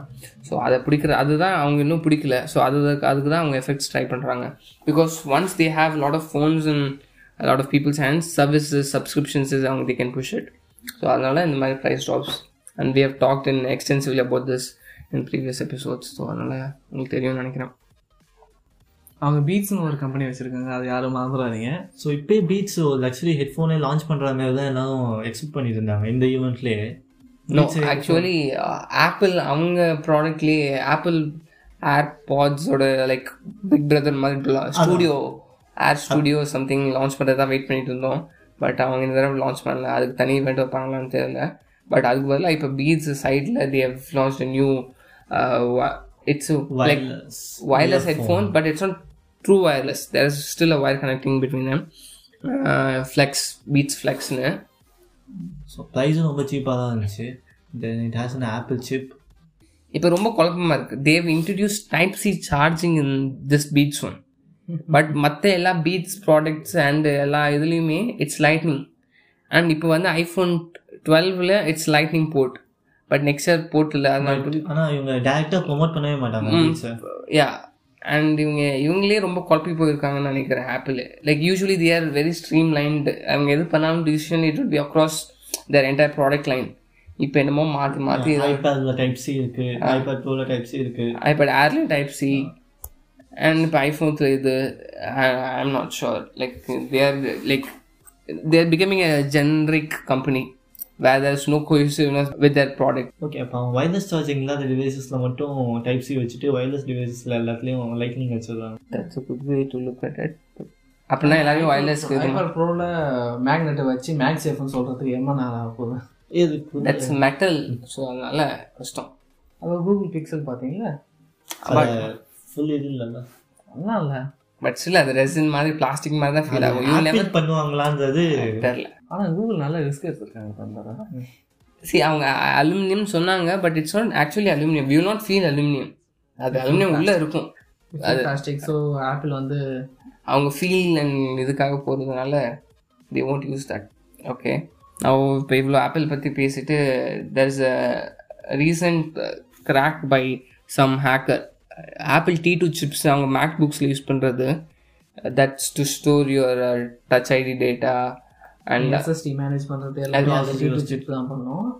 ஸோ அதை பிடிக்கிற அதுதான் அவங்க இன்னும் பிடிக்கல. ஸோ அதுக்கு தான் அவங்க எஃபெக்ட்ஸ் ட்ரை பண்ணுறாங்க. Because once they have lot of phones and a lot of people's hands, services, subscriptions is how they can push it. So adnala indha mari price drops, and we have talked in extensively about this in previous episodes. So adnala ungalku theriyum nenikiren avanga beats nu or company vechirukanga, adu yarum maandradinga. So ippe beats luxury headphone launch pandra mari da ellarum expect pannirundanga indha event le. No, actually Apple avanga product le Apple AirPods oda like Big Brother mari studio Air Studio something launch பண்ணுறதா wait பண்ணிட்டு இருந்தோம். But அவங்க இந்த தடவை launch பண்ணல, அதுக்கு தனி event வைப்பாங்களான்னு தெரியல. பட் அதுக்கு பதிலாக இப்போ பீட்ஸ் சைடில் they have launched a new it's like wireless headphone, but it's not true wireless. There is still a wire connecting between them. Flex Beats Flexனு. So price ரொம்ப cheap-ஆ தான் இருந்துச்சு. Then it has an Apple chip. இப்போ ரொம்ப குழப்பமாக இருக்குது. They've introduce type C charging in this Beats one, but மற்ற எல்லா beads products and எல்லா இதுலேயுமே இட்ஸ் லைட்னிங். அண்ட் இப்போ வந்து ஐஃபோன் 12ல் it's lightning port, but next year port இல்லை. ஆனால் இவங்க டேரெக்டாக ப்ரொமோட் பண்ணவே மாட்டாங்க. யா, அண்ட் இவங்களே ரொம்ப குழப்பி போயிருக்காங்கன்னு நினைக்கிறேன் Apple. Like usually they are very streamlined. அவங்க எது பண்ணாலும் decision it would be across their entire product line. இப்போ என்னமோ மாற்றி மாற்றி ஐபேட்ல டைப் சி இருக்கு, ஐபேட் ப்ரோல டைப் சி இருக்கு, ஐபேட் ஏர்ல டைப் சி, அண்ட் இப்போ ஐஃபோன் இது I'm not sure. Like they're becoming a generic company where there is no cohesiveness with their product. Okay, appo wireless charging la the devices la mattum type c vechitu wireless devices la ellathilum lightning vechiranga. That's a good way to look at it. Appo na ellarum wireless ku iPhone Pro la magnet vechi MagSafe nu solradhukku emma na podu idu that's metal, so adala custom ava Google Pixel pathingala but full idilla alla alla but still the resin mari plastic mari da feel agum. You never பண்ணுவாங்களான்றது தெரியல. ஆனால் Google நல்லா risk எடுத்துருக்காங்க பண்ணுறதா. சரி, அவங்க aluminium சொன்னாங்க, but it's not actually aluminium. You not feel aluminium. அது அலுமினியம் உள்ளே இருக்கும், அது பிளாஸ்டிக். ஸோ ஆப்பிள் வந்து அவங்க ஃபீல் அண்ட் இதுக்காக போகிறதுனால தி வாண்ட் யூஸ் தட். ஓகே, நான் இப்போ இவ்வளோ ஆப்பிள் பற்றி பேசிட்டு, there is a recent crack by some hacker. Apple T2 chips அவங்க மேக் புக்ஸில் யூஸ் பண்ணுறது, that's to store your touch ID data and SSD manage பண்ணுறது எல்லாமே T2 சிப் தான் பண்ணோம்.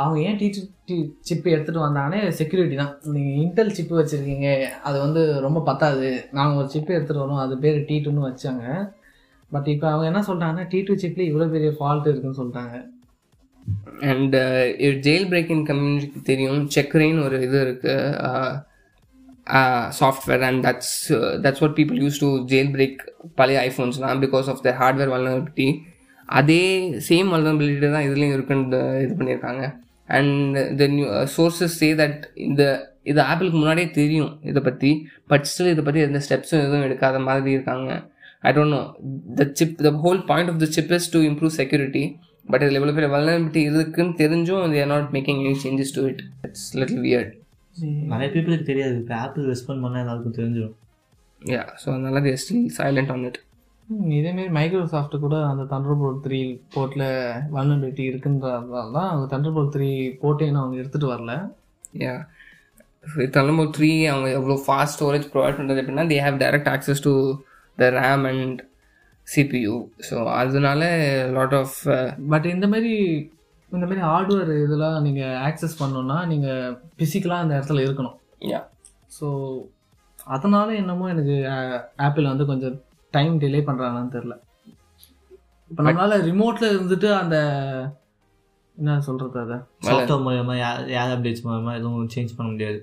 அவங்க ஏன் T2 சிப்பு எடுத்துகிட்டு வந்தாங்கன்னே செக்யூரிட்டி தான். நீங்கள் இன்டெல் சிப்பு வச்சுருக்கீங்க, அது வந்து ரொம்ப பத்தாது, நாங்கள் ஒரு சிப்பு எடுத்துகிட்டு வரோம், அது பேர் T2ன்னு வச்சாங்க. பட் இப்போ அவங்க என்ன சொல்கிறாங்கன்னா T2 சிப்பில் இவ்வளோ பெரிய ஃபால்ட் இருக்குதுன்னு சொல்லிட்டாங்க. அண்ட் ஜெயில் பிரேக்கிங் கம்யூனிட்டிக்கு தெரியும், செக்கரின்னு ஒரு இது இருக்குது software, and that's what people used to jailbreak pale iPhones now because of their hardware vulnerability. Adhe same vulnerability da idhileyum irukku idu panniranga, and the new sources say that the Apple ku munadi theriyum idha patti, but still idha patti endha steps edhum edukada maari irukanga. I don't know, the whole point of the chip is to improve security, but the level of vulnerability irukku therinjum they are not making any changes to it. It's little weird. நிறைய பீப்புளுக்கு தெரியாது. இப்போ apple respond பண்ணால் எல்லாருக்கும் தெரிஞ்சிடும். Yeah, so அதனால they still silent on it. இதேமாரி Microsoft கூட அந்த Thunderbolt 3 போர்ட்டில் வல்னரபிலிட்டி இருக்குன்றதால தான் அவங்க Thunderbolt 3 போர்ட்டையும் அவங்க எடுத்துகிட்டு வரல. யா, Thunderbolt 3 அவங்க எவ்வளோ ஃபாஸ்ட் ஸ்டோரேஜ் ப்ரொவைட் பண்ணுறது அப்படின்னா they have direct access to the RAM and CPU. So அதனால லாட் ஆஃப் பட் இந்த மாதிரி ஹார்ட்வேர் இதெல்லாம் நீங்கள் ஆக்சஸ் பண்ணணுன்னா நீங்கள் ஃபிசிக்கலாக அந்த இடத்துல இருக்கணும். யா, ஸோ அதனால என்னமோ எனக்கு ஆப்பிள் வந்து கொஞ்சம் டைம் டிலே பண்ணுறாங்கன்னு தெரில. இப்போ நம்மளால் ரிமோட்டில் இருந்துட்டு அந்த என்ன சொல்கிறது அதை லேப்டாப் மூலமாக ஏர் அப்டேட்ஸ் மூலமாக எதுவும் சேஞ்ச் பண்ண முடியாது.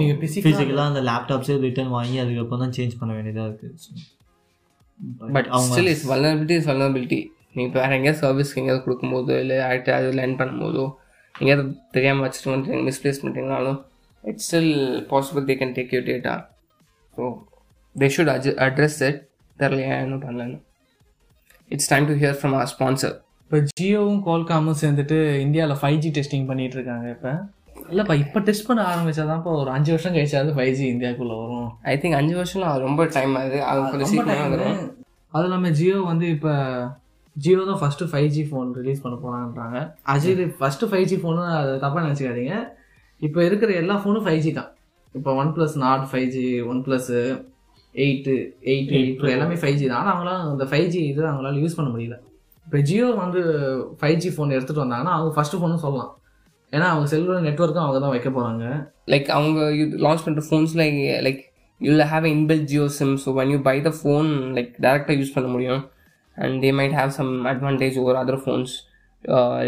நீங்கள் ஃபிசிக்கலாக அந்த லேப்டாப்ஸே ரிட்டர்ன் வாங்கி அதுக்கப்புறம் தான் சேஞ்ச் பண்ண வேண்டியதாக இருக்குது. பட் அவங்க வல்னரபிலிட்டி நீங்கள் வேறு எங்கேயாவது சர்வீஸ்க்கு எங்கேயாவது கொடுக்கும்போதோ இல்லை ஆக்டர் அது லேண்ட் பண்ணும்போதோ எங்கேயாவது தெரியாமல் வச்சுட்டு வந்துட்டு மிஸ்பிளேஸ் பண்ணிட்டீங்கனாலும் it's still possible they can take your data. So they should address it. தெரில ஏன் இன்னும் பண்ணலன்னு. It's time to hear from our sponsor. இப்போ ஜியோவும் கோல்காமும் சேர்ந்துட்டு இந்தியாவில் 5G டெஸ்டிங் பண்ணிகிட்டு இருக்காங்க. இப்போ இல்லைப்பா, இப்போ டெஸ்ட் பண்ண ஆரம்பித்தா தான்ப்பா ஒரு 5 வருஷம் கழிச்சாவது 5G இந்தியாவுக்குள்ளே வரும். ஐ திங்க் 5 வருஷம் அது ரொம்ப டைம் ஆகுது. அது கொஞ்சம் சீக்கிரம் வந்துடும். அதுவும் இல்லாமல் ஜியோ வந்து இப்போ ஜியோ தான் ஃபஸ்ட்டு 5G ஃபோன் ரிலீஸ் பண்ண போகிறாங்கன்றாங்க. ஆக்சுவலி ஃபஸ்ட்டு 5G ஃபோனு அது தப்பாக நினச்சிக்காதீங்க. இப்போ இருக்கிற எல்லா ஃபோனும் 5G தான். இப்போ OnePlus Nord 5G, OnePlus 8 எல்லாமே 5G தான். ஆனால் அவங்களாம் அந்த 5G இது அவங்களால யூஸ் பண்ண முடியல. இப்போ ஜியோ வந்து 5G ஃபோன் எடுத்துகிட்டு வந்தாங்கன்னா அவங்க ஃபஸ்ட்டு ஃபோனும் சொல்லலாம். ஏன்னா அவங்க செல்லுலர் நெட்வொர்க்கும் அவங்க தான் வைக்க போகிறாங்க. லைக் அவங்க லான்ச் பண்ணுற phones like you'll have an inbuilt Jio SIM, so when you buy the phone like directly use பண்ண முடியும். And they might have some advantage over other phones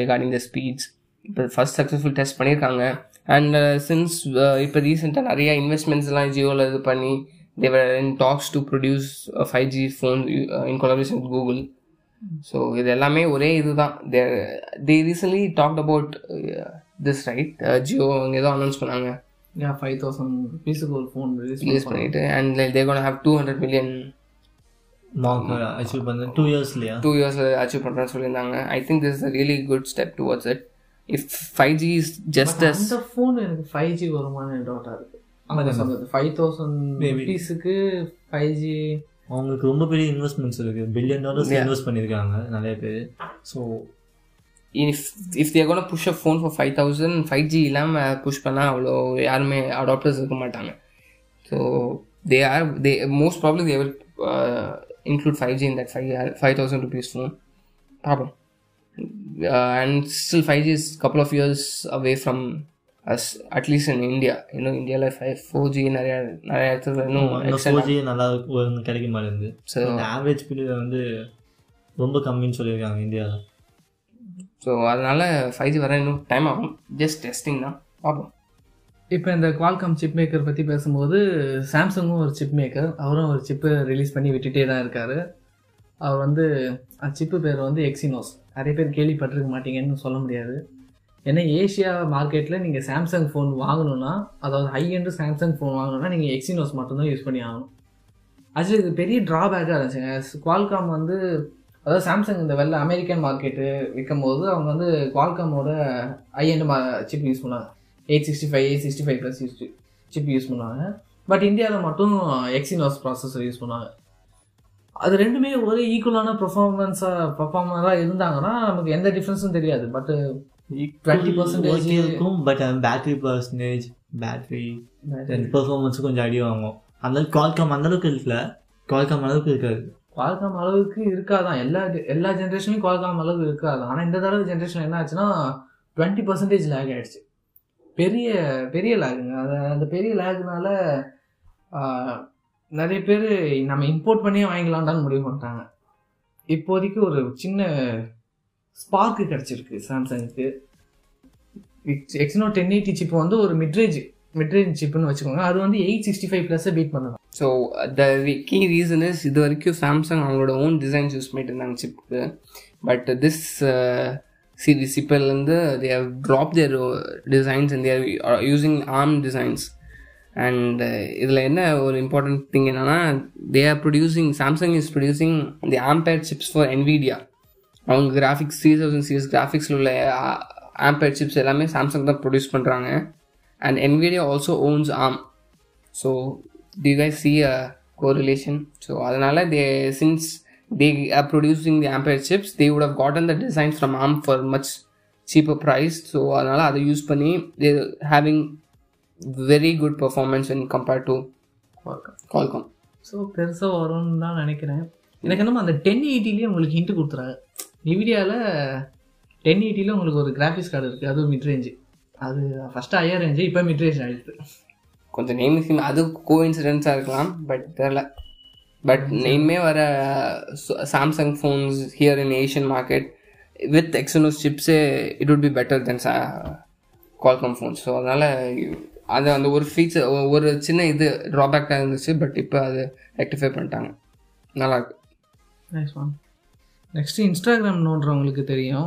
regarding the speeds. The first successful test paniranga, and since ipo recent nariya investments la Jio la idu panni they were in talks to produce a 5G phone in collaboration with Google. So idellame ore idu da they recently talked about this, right? Jio enga announce pananga, yeah, 5000 rupees gold phone release panite, and like, they're going to have 200 million achieve பண்ணுறேன் 2 இயர்ஸ்லையா 2 இயர்ஸில் achieve பண்ணுறேன்னு சொல்லியிருந்தாங்க. I think this is a really good step towards it. if 5G is just as அந்த phone எனக்கு 5G வருமான டவுட்டா இருக்கு. ஆமா சார் 5000 ரூபாய்க்கு 5G அவங்களுக்கு ரொம்ப பெரிய இன்வெஸ்ட்மென்ட்ஸ் இருக்கு. $1 billion இன்வெஸ்ட் பண்ணிருக்காங்க நிறைய பேர். So if they are going to push a phone for 5000 5G இல்லாம push பண்ணா அவ்வளோ யாருமே அடாப்டர்ஸ் இருக்க மாட்டாங்க. So they most probably they will include 5G in that 5000 rupees phone problem. And still 5G is a couple of years away from us, at least in India. You know, India like 4G nariya no 4G nalla kelaikum marundhu. So the average period vandu romba kammi nu soliranga India la. So adanal 5G vara inno time agum, just testing na problem. இப்போ இந்த Qualcomm chip maker பற்றி பேசும்போது சாம்சங்கும் ஒரு chip maker, அவரும் ஒரு சிப்பை release பண்ணி விட்டுகிட்டே தான் இருக்கார். அவர் வந்து அந்த சிப்பு பேர் வந்து எக்ஸினோஸ். நிறைய பேர் கேள்விப்பட்டிருக்க மாட்டீங்கன்னு சொல்ல முடியாது. ஏன்னா ஏஷியா மார்க்கெட்டில் நீங்கள் சாம்சங் ஃபோன் வாங்கணுன்னா, அதாவது ஹை எண்டு சாம்சங் ஃபோன் வாங்கணுன்னா நீங்கள் எக்ஸினோஸ் மட்டும்தான் யூஸ் பண்ணி ஆகணும். ஆக்சுவலி இது பெரிய ட்ராபேக்காக இருந்துச்சுங்க. குவால்காம் வந்து அதாவது சாம்சங் இந்த வெளில அமெரிக்கன் மார்க்கெட்டு விற்கும் போது அவங்க வந்து குவால்காமோட ஹை எண்டு சிப் யூஸ் பண்ணாங்க. 865 ப்ளஸ் சிப் யூஸ் பண்ணுவாங்க. பட் இந்தியாவில் மட்டும் எக்ஸினோஸ் ப்ராசஸர் யூஸ் பண்ணுவாங்க. அது ரெண்டுமே ஒரு ஈக்குவலான பர்ஃபார்மராக இருந்தாங்கன்னா நமக்கு எந்த டிஃப்ரென்ஸும் தெரியாது. பட் 20% இருக்கும். பட் பேட்டரி பர்சன்டேஜ் பேட்டரி பர்ஃபார்மன்ஸும் கொஞ்சம் அடி வாங்கும். அதனால குவால்காம் அந்தளவுக்கு இல்லை, குவால்காம் அளவுக்கு இருக்காது. குவால்காம் அளவுக்கு இருக்காதான், எல்லா ஜென்ரேஷனும் குவால்காம் அளவுக்கு இருக்காதான். ஆனால் இந்த தடவை ஜென்ரேஷன் என்ன ஆச்சுன்னா 20% லேக் ஆகிடுச்சு. பெரிய பெரிய லேக்குங்க. அந்த பெரிய லேக்குனால நிறைய பேர் நம்ம இம்போர்ட் பண்ணியே வாங்கிக்கலாம்டான்னு முடிவு பண்ணிட்டாங்க. இப்போதைக்கு ஒரு சின்ன ஸ்பார்க்கு கிடச்சிருக்கு சாம்சங்க்கு. எக்ஸினோஸ் 1080 சிப்பு வந்து ஒரு மிட்ரேஞ்ச் சிப்புன்னு வச்சுக்கோங்க. அது வந்து 865 ப்ளஸ்ஸை பீட் பண்ணலாம். So the key reason is இது வரைக்கும் சாம்சங் அவங்களோட ஓன் டிசைன்ஸ் யூஸ் பண்ணிட்டு இருந்தாங்க சிப்புக்கு. பட் திஸ் சீரிஸ் சிப்பிலேருந்து they have dropped their designs and they are using ARM designs. And இதில் என்ன ஒரு இம்பார்ட்டன்ட் திங் என்னென்னா Samsung is producing the Ampere chips for Nvidia. அவங்க கிராஃபிக்ஸ் 3000 சீரிஸ் கிராஃபிக்ஸில் உள்ள ஆம்பேர் சிப்ஸ் எல்லாமே சாம்சங் தான் ப்ரொடியூஸ் பண்ணுறாங்க. And Nvidia also owns ARM. So do you guys see a correlation? So அதனால் since they are producing the ampere chips, they would have gotten the designs from ARM for much cheaper price. So அதனால அதை use பண்ணி they are having very good performance when compared to Qualcomm. So பெருசா வரும்னு தான் நினைக்கிறேன். எனக்கு என்னமோ அந்த 1080லேயே உங்களுக்கு ஹிண்ட் கொடுத்துறாங்க. NVIDIAவில் 1080ல உங்களுக்கு ஒரு கிராஃபிக்ஸ் கார்டு இருக்குது, அதுவும் மிட்ரேஞ்சு. அது ஃபஸ்ட்டு ஹையர் ரேஞ்சு, இப்போ மிட்ரேஞ்ச் ஆகிடுது. கொஞ்சம் நேம் அது கோஇன்சிடென்ஸாக இருக்கலாம், பட் தெரில. But name var Samsung phones here in Asian market with Exynos chips it would be better than Qualcomm phones. So adala and one feature one chinna idu drawback ah irundhuchu, but ipo adu rectify pannitaanga. Nalla irukku. Nice one. Next Instagram nodravungalukku theriyum.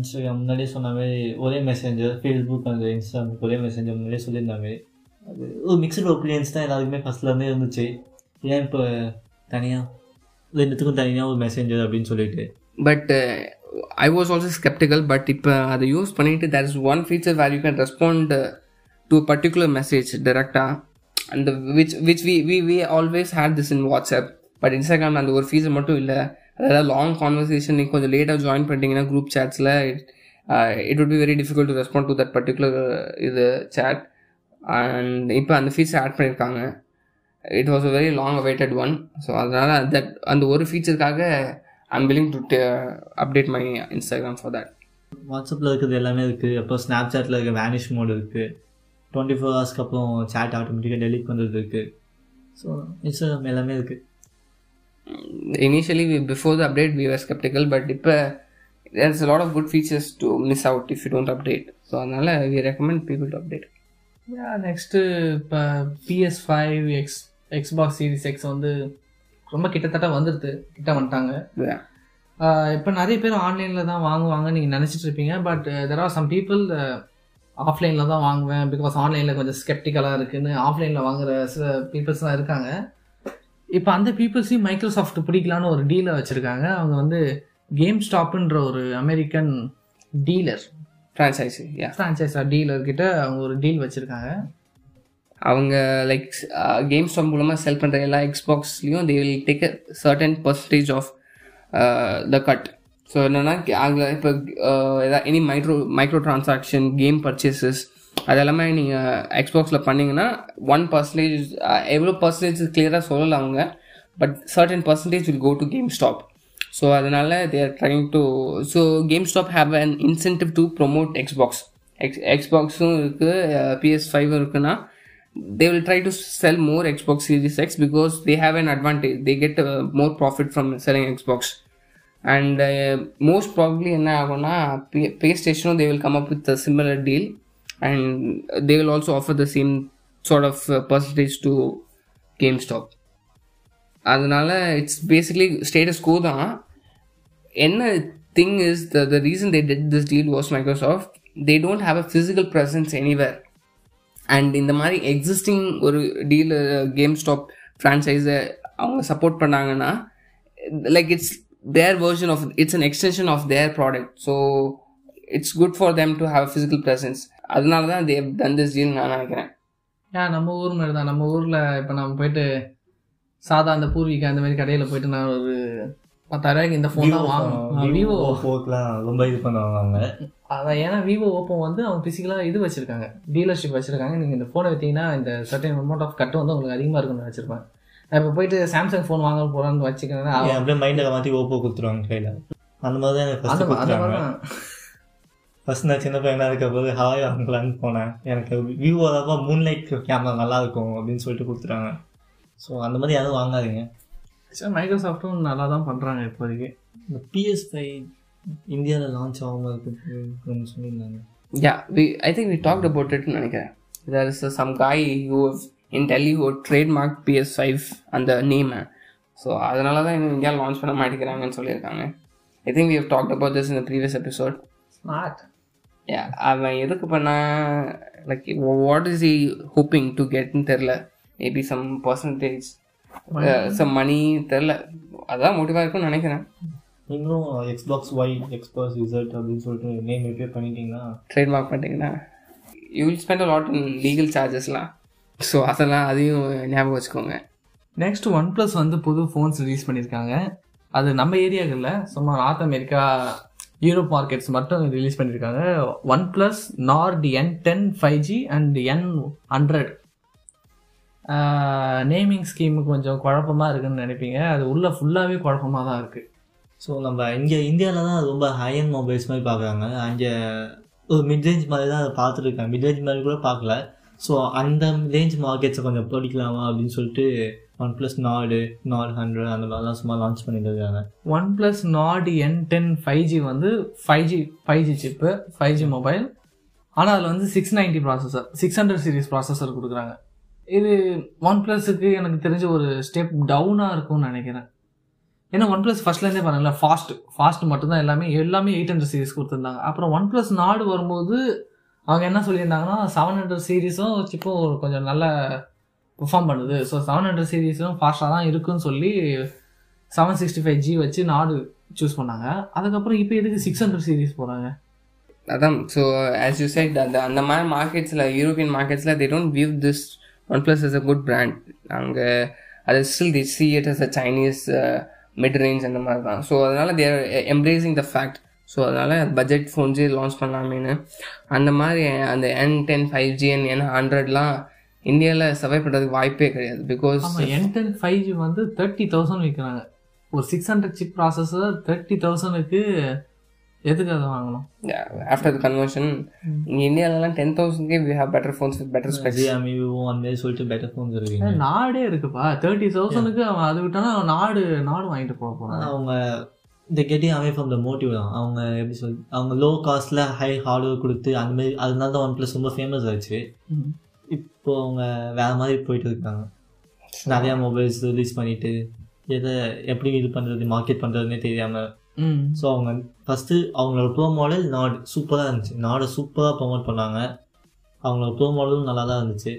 Instagram nadi sonnave ore messenger, Facebook and Instagram ore messenger nadi sollindaanga. Adu or mixed opinions da ellarukume first la irundhe irundhuchu. ஏன் இப்போ தனியாக ரெண்டுத்துக்கும் தனியாக ஒரு messenger அப்படின்னு சொல்லிட்டு. But I was also sceptical. But இப்போ அதை யூஸ் பண்ணிட்டு there is one feature where you can respond to particular message டைரெக்டாக. அந்த which we always had this in WhatsApp. But இன்ஸ்டாகிராமில் அந்த ஒரு ஃபீச்சர் மட்டும் இல்லை. அதாவது லாங் கான்வர்சேஷன் நீங்கள் கொஞ்சம் லேட்டாக ஜாயின் பண்ணிட்டீங்கன்னா குரூப் சேட்ஸில் it would be very difficult to respond to that particular இது சேட். அண்ட் இப்போ அந்த ஃபீச்சர் ஆட் பண்ணியிருக்காங்க. It was a very long awaited one. So adana that and oru feature kaga I'm willing to update my Instagram for that. WhatsApp la irukku ellame irukku, appo Snapchat la irukku vanish mode irukku, 24 hours ku appo chat automatically delete pandrathu irukku. So Instagram ellame irukku. Initially before the update we were skeptical, but ipo there's a lot of good features to miss out if you don't update. So adana we recommend people to update. Yeah, next இப்போ PS5 Xbox series X வந்து ரொம்ப கிட்டத்தட்ட வந்துட்டாங்க. இப்போ நிறைய பேர் ஆன்லைனில் தான் வாங்குவாங்க நீங்கள் நினச்சிட்டு இருப்பீங்க. But there are some people ஆஃப்லைனில் தான் வாங்குவேன் பிகாஸ் ஆன்லைனில் கொஞ்சம் ஸ்கெப்டிக்கலாக இருக்குன்னு ஆஃப்லைனில் வாங்குற சில பீப்புள்ஸ் தான் இருக்காங்க. இப்போ அந்த பீப்புள்ஸையும் மைக்ரோசாஃப்ட் பிடிக்கலான்னு ஒரு டீலை வச்சுருக்காங்க. அவங்க வந்து கேம் ஸ்டாப்புன்ற ஒரு அமெரிக்கன் டீலர் ஃப்ரான்ச்சைஸர் டீலர் கிட்ட அவங்க ஒரு டீல் வச்சுருக்காங்க. அவங்க லைக் கேம்ஸ்டாப் மூலமாக செல் பண்ணுற எல்லா எக்ஸ்பாக்ஸ்லேயும் they will take certain percentage of the cut. So என்னென்னா அதில் இப்போ எதாவது any micro transaction game purchases அது எல்லாமே நீங்கள் எக்ஸ்பாக்ஸில் பண்ணிங்கன்னா 1% எவ்வளோ பர்சன்டேஜ் கிளியராக சொல்லலை அவங்க, but certain percentage will go to GameStop. So அதனால் they are trying to so GameStop have an incentive to promote Xbox. எக்ஸ்பாக்ஸும் இருக்குது, PS5 இருக்குன்னா they will try to sell more Xbox Series X because they have an advantage. They get more profit from selling Xbox. And most probably PlayStation, they will come up with a similar deal. And they will also offer the same sort of percentage to GameStop. Adanala, it's basically status quo da. And thing is, the reason they did this deal was Microsoft. They don't have a physical presence anywhere. And இந்த மாதிரி existing ஒரு dealer game stop ஃப்ரான்ச்சைஸை அவங்க support பண்ணாங்கன்னா like it's their version of it's an extension of their product. So it's good for them to have physical presence. அதனால தான் they've done this deal நான் நினைக்கிறேன். ஏன் நம்ம ஊர் மாதிரி தான், நம்ம ஊரில் இப்போ நம்ம போயிட்டு சாதா அந்த பூர்வீகா அந்த மாதிரி கடையில் போயிட்டு நான் ஒரு 10,000 இந்த ஃபோன் தான் வாங்கணும். விவோ ஓப்போக்கெலாம் ரொம்ப இது பண்ணுவாங்க. அதான் ஏன்னா விவோ ஓப்போ வந்து அவங்க ஃபிசிக்கலாக இது வச்சுருக்காங்க, டீலர்ஷிப் வச்சுருக்காங்க. நீங்கள் இந்த ஃபோனை வைத்தீங்கன்னா இந்த சர்டன் அமௌண்ட் ஆஃப் கட்டு வந்து உங்களுக்கு அதிகமாக இருக்குன்னு வச்சுருப்பேன். நான் இப்போ போயிட்டு சாம்சங் ஃபோன் வாங்க போகிறான்னு வச்சுக்கிறேன்னா அப்படியே மைண்டில் மாற்றி ஓப்போ கொடுத்துருவாங்க கையில். அந்த மாதிரி தான் எனக்கு ஃபஸ்ட் நான் சின்ன பையனாக இருக்கப்போது ஹாய் வாங்கலான்னு போனேன். எனக்கு விவோ தான் மூன் லைட் கேமரா நல்லாயிருக்கும் அப்படின்னு சொல்லிட்டு கொடுத்துட்டாங்க. ஸோ அந்த மாதிரி யாரும் வாங்காதீங்க. சார் மைக்ரோசாஃப்ட்டும் நல்லா தான் பண்ணுறாங்க இப்போதைக்கு. இந்த PS5 இந்தியாவில் லான்ச் ஆகாமல் இருக்குன்னு சொல்லியிருந்தாங்க. Yeah I think we talked about இட்னு நினைக்கிறேன். There is some guy who in Delhi who trademark PS5 அந்த நேமை. ஸோ அதனால தான் இன்னும் இந்தியாவில் லான்ச் பண்ண மாட்டேங்கிறாங்கன்னு சொல்லியிருக்காங்க. I think we have talked about this இந்த ப்ரீவியஸ் எபிசோட். ஸ்மார்ட் யா அவன் எதுக்கு பண்ணா like what is he hoping to கெட்னு தெரில. Maybe some percentage some money தெரில, அதான் மோட்டிவாக இருக்கும்னு நினைக்கிறேன். நீங்களும் எக்ஸ்பாக்ஸ் ஒய் எக்ஸ்பாக்ஸ் ரிசல்ட் அப்படின்னு சொல்லிட்டு நேம் ரிப்பேர் பண்ணிட்டீங்கன்னா ட்ரேட்மார்க் பண்ணிட்டீங்கன்னா you will spend a lot in legal சார்ஜஸ்லாம். ஸோ அதெல்லாம் அதையும் ஞாபகம் வச்சுக்கோங்க. நெக்ஸ்ட் ஒன் ப்ளஸ் வந்து புது ஃபோன்ஸ் ரிலீஸ் பண்ணியிருக்காங்க. அது நம்ம ஏரியாவில் சும்மா நார்த் அமெரிக்கா யூரோப் மார்க்கெட்ஸ் மட்டும் ரிலீஸ் பண்ணியிருக்காங்க. OnePlus Nord N10 5G அண்ட் N100 நேமிங் ஸ்கீமு கொஞ்சம் குழப்பமாக இருக்குதுன்னு நினைப்பீங்க. அது உள்ளே ஃபுல்லாகவே குழப்பமாக தான் இருக்குது. ஸோ நம்ம இங்கே இந்தியாவில் தான் ரொம்ப ஹையன் மொபைல்ஸ் மாதிரி பார்க்குறாங்க. அங்கே ஒரு மிட்ரேஞ்ச் மாதிரி தான் அதை பார்த்துருக்காங்க, மிட்ரேஞ்ச் மாதிரி கூட பார்க்கல. ஸோ அந்த ரேஞ்ச் மார்க்கெட்ஸை கொஞ்சம் பிடிக்கலாமா அப்படின்னு சொல்லிட்டு OnePlus Nord N100 அந்த மாதிரிலாம் சும்மா லான்ச் பண்ணிட்டு இருக்காங்க. OnePlus Nord N10 5G வந்து 5G சிப்பு 5G மொபைல். ஆனால் அதில் வந்து 690 ப்ராசஸர் 600 சீரீஸ் ப்ராசஸர் கொடுக்குறாங்க. இது ஒன் ப்ளஸுக்கு எனக்கு தெரிஞ்ச ஒரு ஸ்டெப் டவுனாக இருக்கும்னு நினைக்கிறேன். ஏன்னா ஒன் ப்ளஸ் ஃபர்ஸ்ட்லேருந்தே பாருங்களா ஃபாஸ்ட் மட்டும்தான் எல்லாமே 800 சீரீஸ் கொடுத்துருந்தாங்க. அப்புறம் ஒன் ப்ளஸ் நாடு வரும்போது அவங்க என்ன சொல்லியிருந்தாங்கன்னா 700 சீரீஸும் சிப்பும் கொஞ்சம் நல்லா பெர்ஃபார்ம் பண்ணுது. ஸோ 700 சீரீஸும் ஃபாஸ்ட்டாக தான் இருக்குன்னு சொல்லி 765G வச்சு நாடு சூஸ் பண்ணாங்க. அதுக்கப்புறம் இப்போ எதுக்கு 600 சீரீஸ் போகிறாங்க அதான். ஸோ ஆஸ் யூ செட் அந்த மாதிரி மார்க்கெட்ஸில் யூரோப்பியன் மார்க்கெட்ஸில் they don't view this OnePlus is a good brand. They still they see it as a Chinese mid-range and all that. So adhanala they are embracing the fact. So adhanala budget phones launch pannalaamenu andha mari and N10 5G and N100 la India la survive pandradhukku vaaippae kedaiyadhu because N10 5G vandu 30,000 vikkranga. Or 600 chip processor 30,000 ku எதுக்கு அதை வாங்கணும்? After the conversion இந்தியாவிலலாம் 10,000க்கே we have better phones with better specs. அந்தமாரி சொல்லிட்டு better phones இருக்குங்க. நாடே இருக்குப்பா 30,000க்கு அவன் அது விட்டானா அவன் நாடு வாங்கிட்டு போக போகிறான். அவங்க இந்த getting away from the motive தான். அவங்க எப்படி சொல் அவங்க லோ காஸ்ட்டில் ஹை ஹார்ட்வேர் கொடுத்து அந்தமாரி அதனால தான் ஒன் ப்ளஸ் ரொம்ப ஃபேமஸ் ஆச்சு. இப்போ அவங்க வேறு மாதிரி போயிட்டு இருக்காங்க. நிறையா மொபைல்ஸ் ரிலீஸ் பண்ணிவிட்டு எதை எப்படி இது பண்ணுறது மார்க்கெட் பண்ணுறதுன்னே தெரியாமல். ஸோ அவங்க ஃபஸ்ட்டு அவங்களோட ப்ரோ மாடல் நாடு சூப்பராக இருந்துச்சு, நாடை சூப்பராக ப்ரொமோட் பண்ணாங்க. அவங்களோட ப்ரோ மாடலும் நல்லா தான் இருந்துச்சு.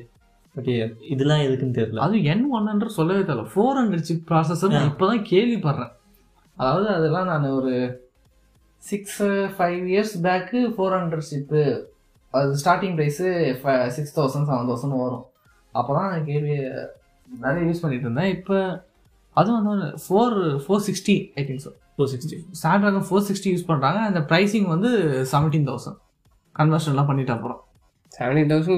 பட் இதெல்லாம் எதுக்குன்னு தெரியல. அது N100 சொல்லவே தெரியல. 400 சிப் ப்ராசஸர் நான் இப்போ தான் கேள்விப்படுறேன். அதாவது அதெல்லாம் நான் ஒரு 5 years back 400 சிப்பு, அது ஸ்டார்டிங் ப்ரைஸு 6,000 7,000 வரும். அப்போ தான் நான் கேள்வி நிறைய யூஸ் பண்ணிகிட்டு இருந்தேன். இப்போ அதுவும் வந்து 460 I think so 460 Snapdragon 460 use பண்ணுறாங்க. அந்த ப்ரைஸிங் வந்து 17,000 கன்வர்ஷன்லாம் பண்ணிட்டு அப்புறம் 17,000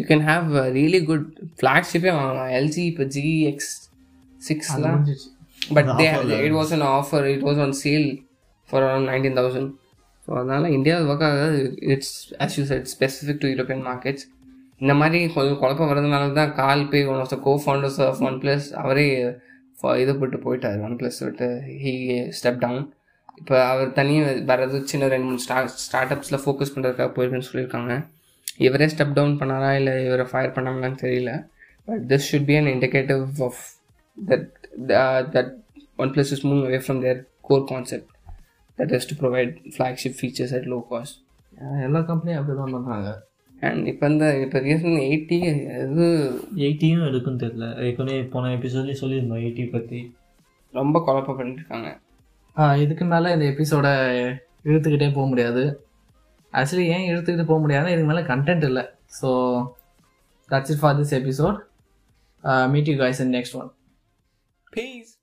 you can have a really good flagship LG இப்போ GX6 எல்லாம் but it was an offer, it was on sale for around 19,000. So அதனால் இந்தியாவில் ஒர்க் ஆகாது. It's as you said specific to European markets. இந்த மாதிரி கொஞ்சம் குழப்பம் வர்றதுனால தான் Carl Pei one of the co founders of OnePlus அவரே இதை போட்டு போயிட்டார். ஒன் ப்ளஸ் விட்டு ஹீ ஸ்டெப் டவுன். இப்போ அவர் தனியாக வர்றது சின்ன 2-3 ஸ்டார்ட் அப்ஸில் ஃபோக்கஸ் பண்ணுறதுக்காக போயிருக்குன்னு சொல்லியிருக்காங்க. இவரே ஸ்டெப் டவுன் பண்ணாரா இல்லை இவரை ஃபயர் பண்ணாங்களான்னு தெரியல. But this should be an indicative of that OnePlus is moving away from their core concept. That is to provide flagship features at low cost. All companies are doing that. And now the reason 80 80 um edukkum therilla. Ekone pona episode la solirundha 80 pathi romba kolappa pannirukanga. Idukku mela indha episode iruthukite pova mudiyadhu. Actually yen iruthukite pova mudiyadha idukku mela content illa. So that's it for this episode. Meet you guys in next one. Peace.